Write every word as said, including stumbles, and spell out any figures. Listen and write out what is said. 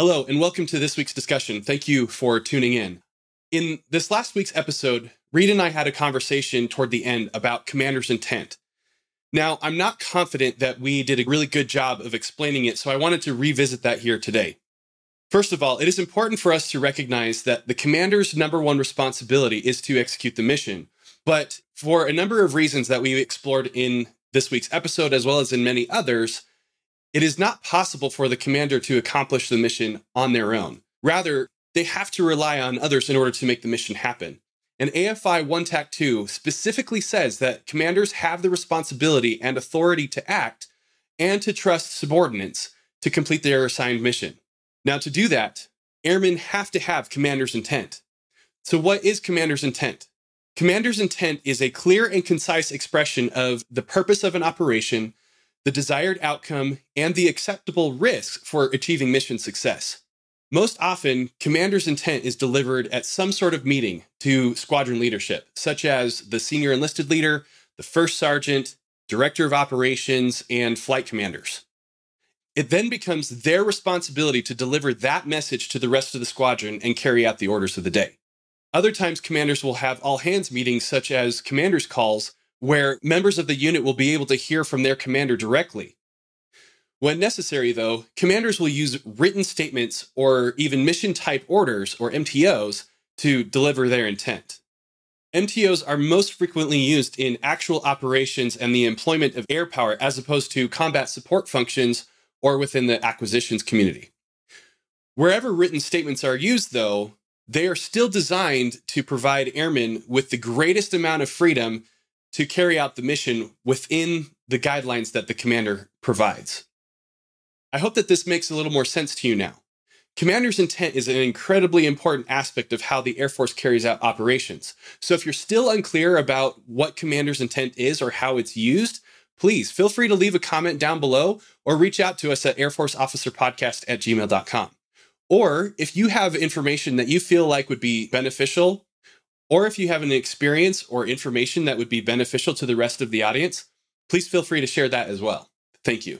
Hello, and welcome to this week's discussion. Thank you for tuning in. In this last week's episode, Reid and I had a conversation toward the end about commander's intent. Now, I'm not confident that we did a really good job of explaining it, so I wanted to revisit that here today. First of all, it is important for us to recognize that the commander's number one responsibility is to execute the mission. But for a number of reasons that we explored in this week's episode, as well as in many others, it is not possible for the commander to accomplish the mission on their own. Rather, they have to rely on others in order to make the mission happen. And A F I one TAC two specifically says that commanders have the responsibility and authority to act and to trust subordinates to complete their assigned mission. Now, to do that, airmen have to have commander's intent. So what is commander's intent? Commander's intent is a clear and concise expression of the purpose of an operation, the desired outcome, and the acceptable risk for achieving mission success. Most often, commander's intent is delivered at some sort of meeting to squadron leadership, such as the senior enlisted leader, the first sergeant, director of operations, and flight commanders. It then becomes their responsibility to deliver that message to the rest of the squadron and carry out the orders of the day. Other times, commanders will have all-hands meetings, such as commander's calls, where members of the unit will be able to hear from their commander directly. When necessary, though, commanders will use written statements or even mission-type orders, or M T Os, to deliver their intent. M T Os are most frequently used in actual operations and the employment of air power as opposed to combat support functions or within the acquisitions community. Wherever written statements are used, though, they are still designed to provide airmen with the greatest amount of freedom to carry out the mission within the guidelines that the commander provides. I hope that this makes a little more sense to you now. Commander's intent is an incredibly important aspect of how the Air Force carries out operations. So if you're still unclear about what commander's intent is or how it's used, please feel free to leave a comment down below or reach out to us at airforceofficerpodcast at gmail dot com. Or if you have information that you feel like would be beneficial, or if you have an experience or information that would be beneficial to the rest of the audience, please feel free to share that as well. Thank you.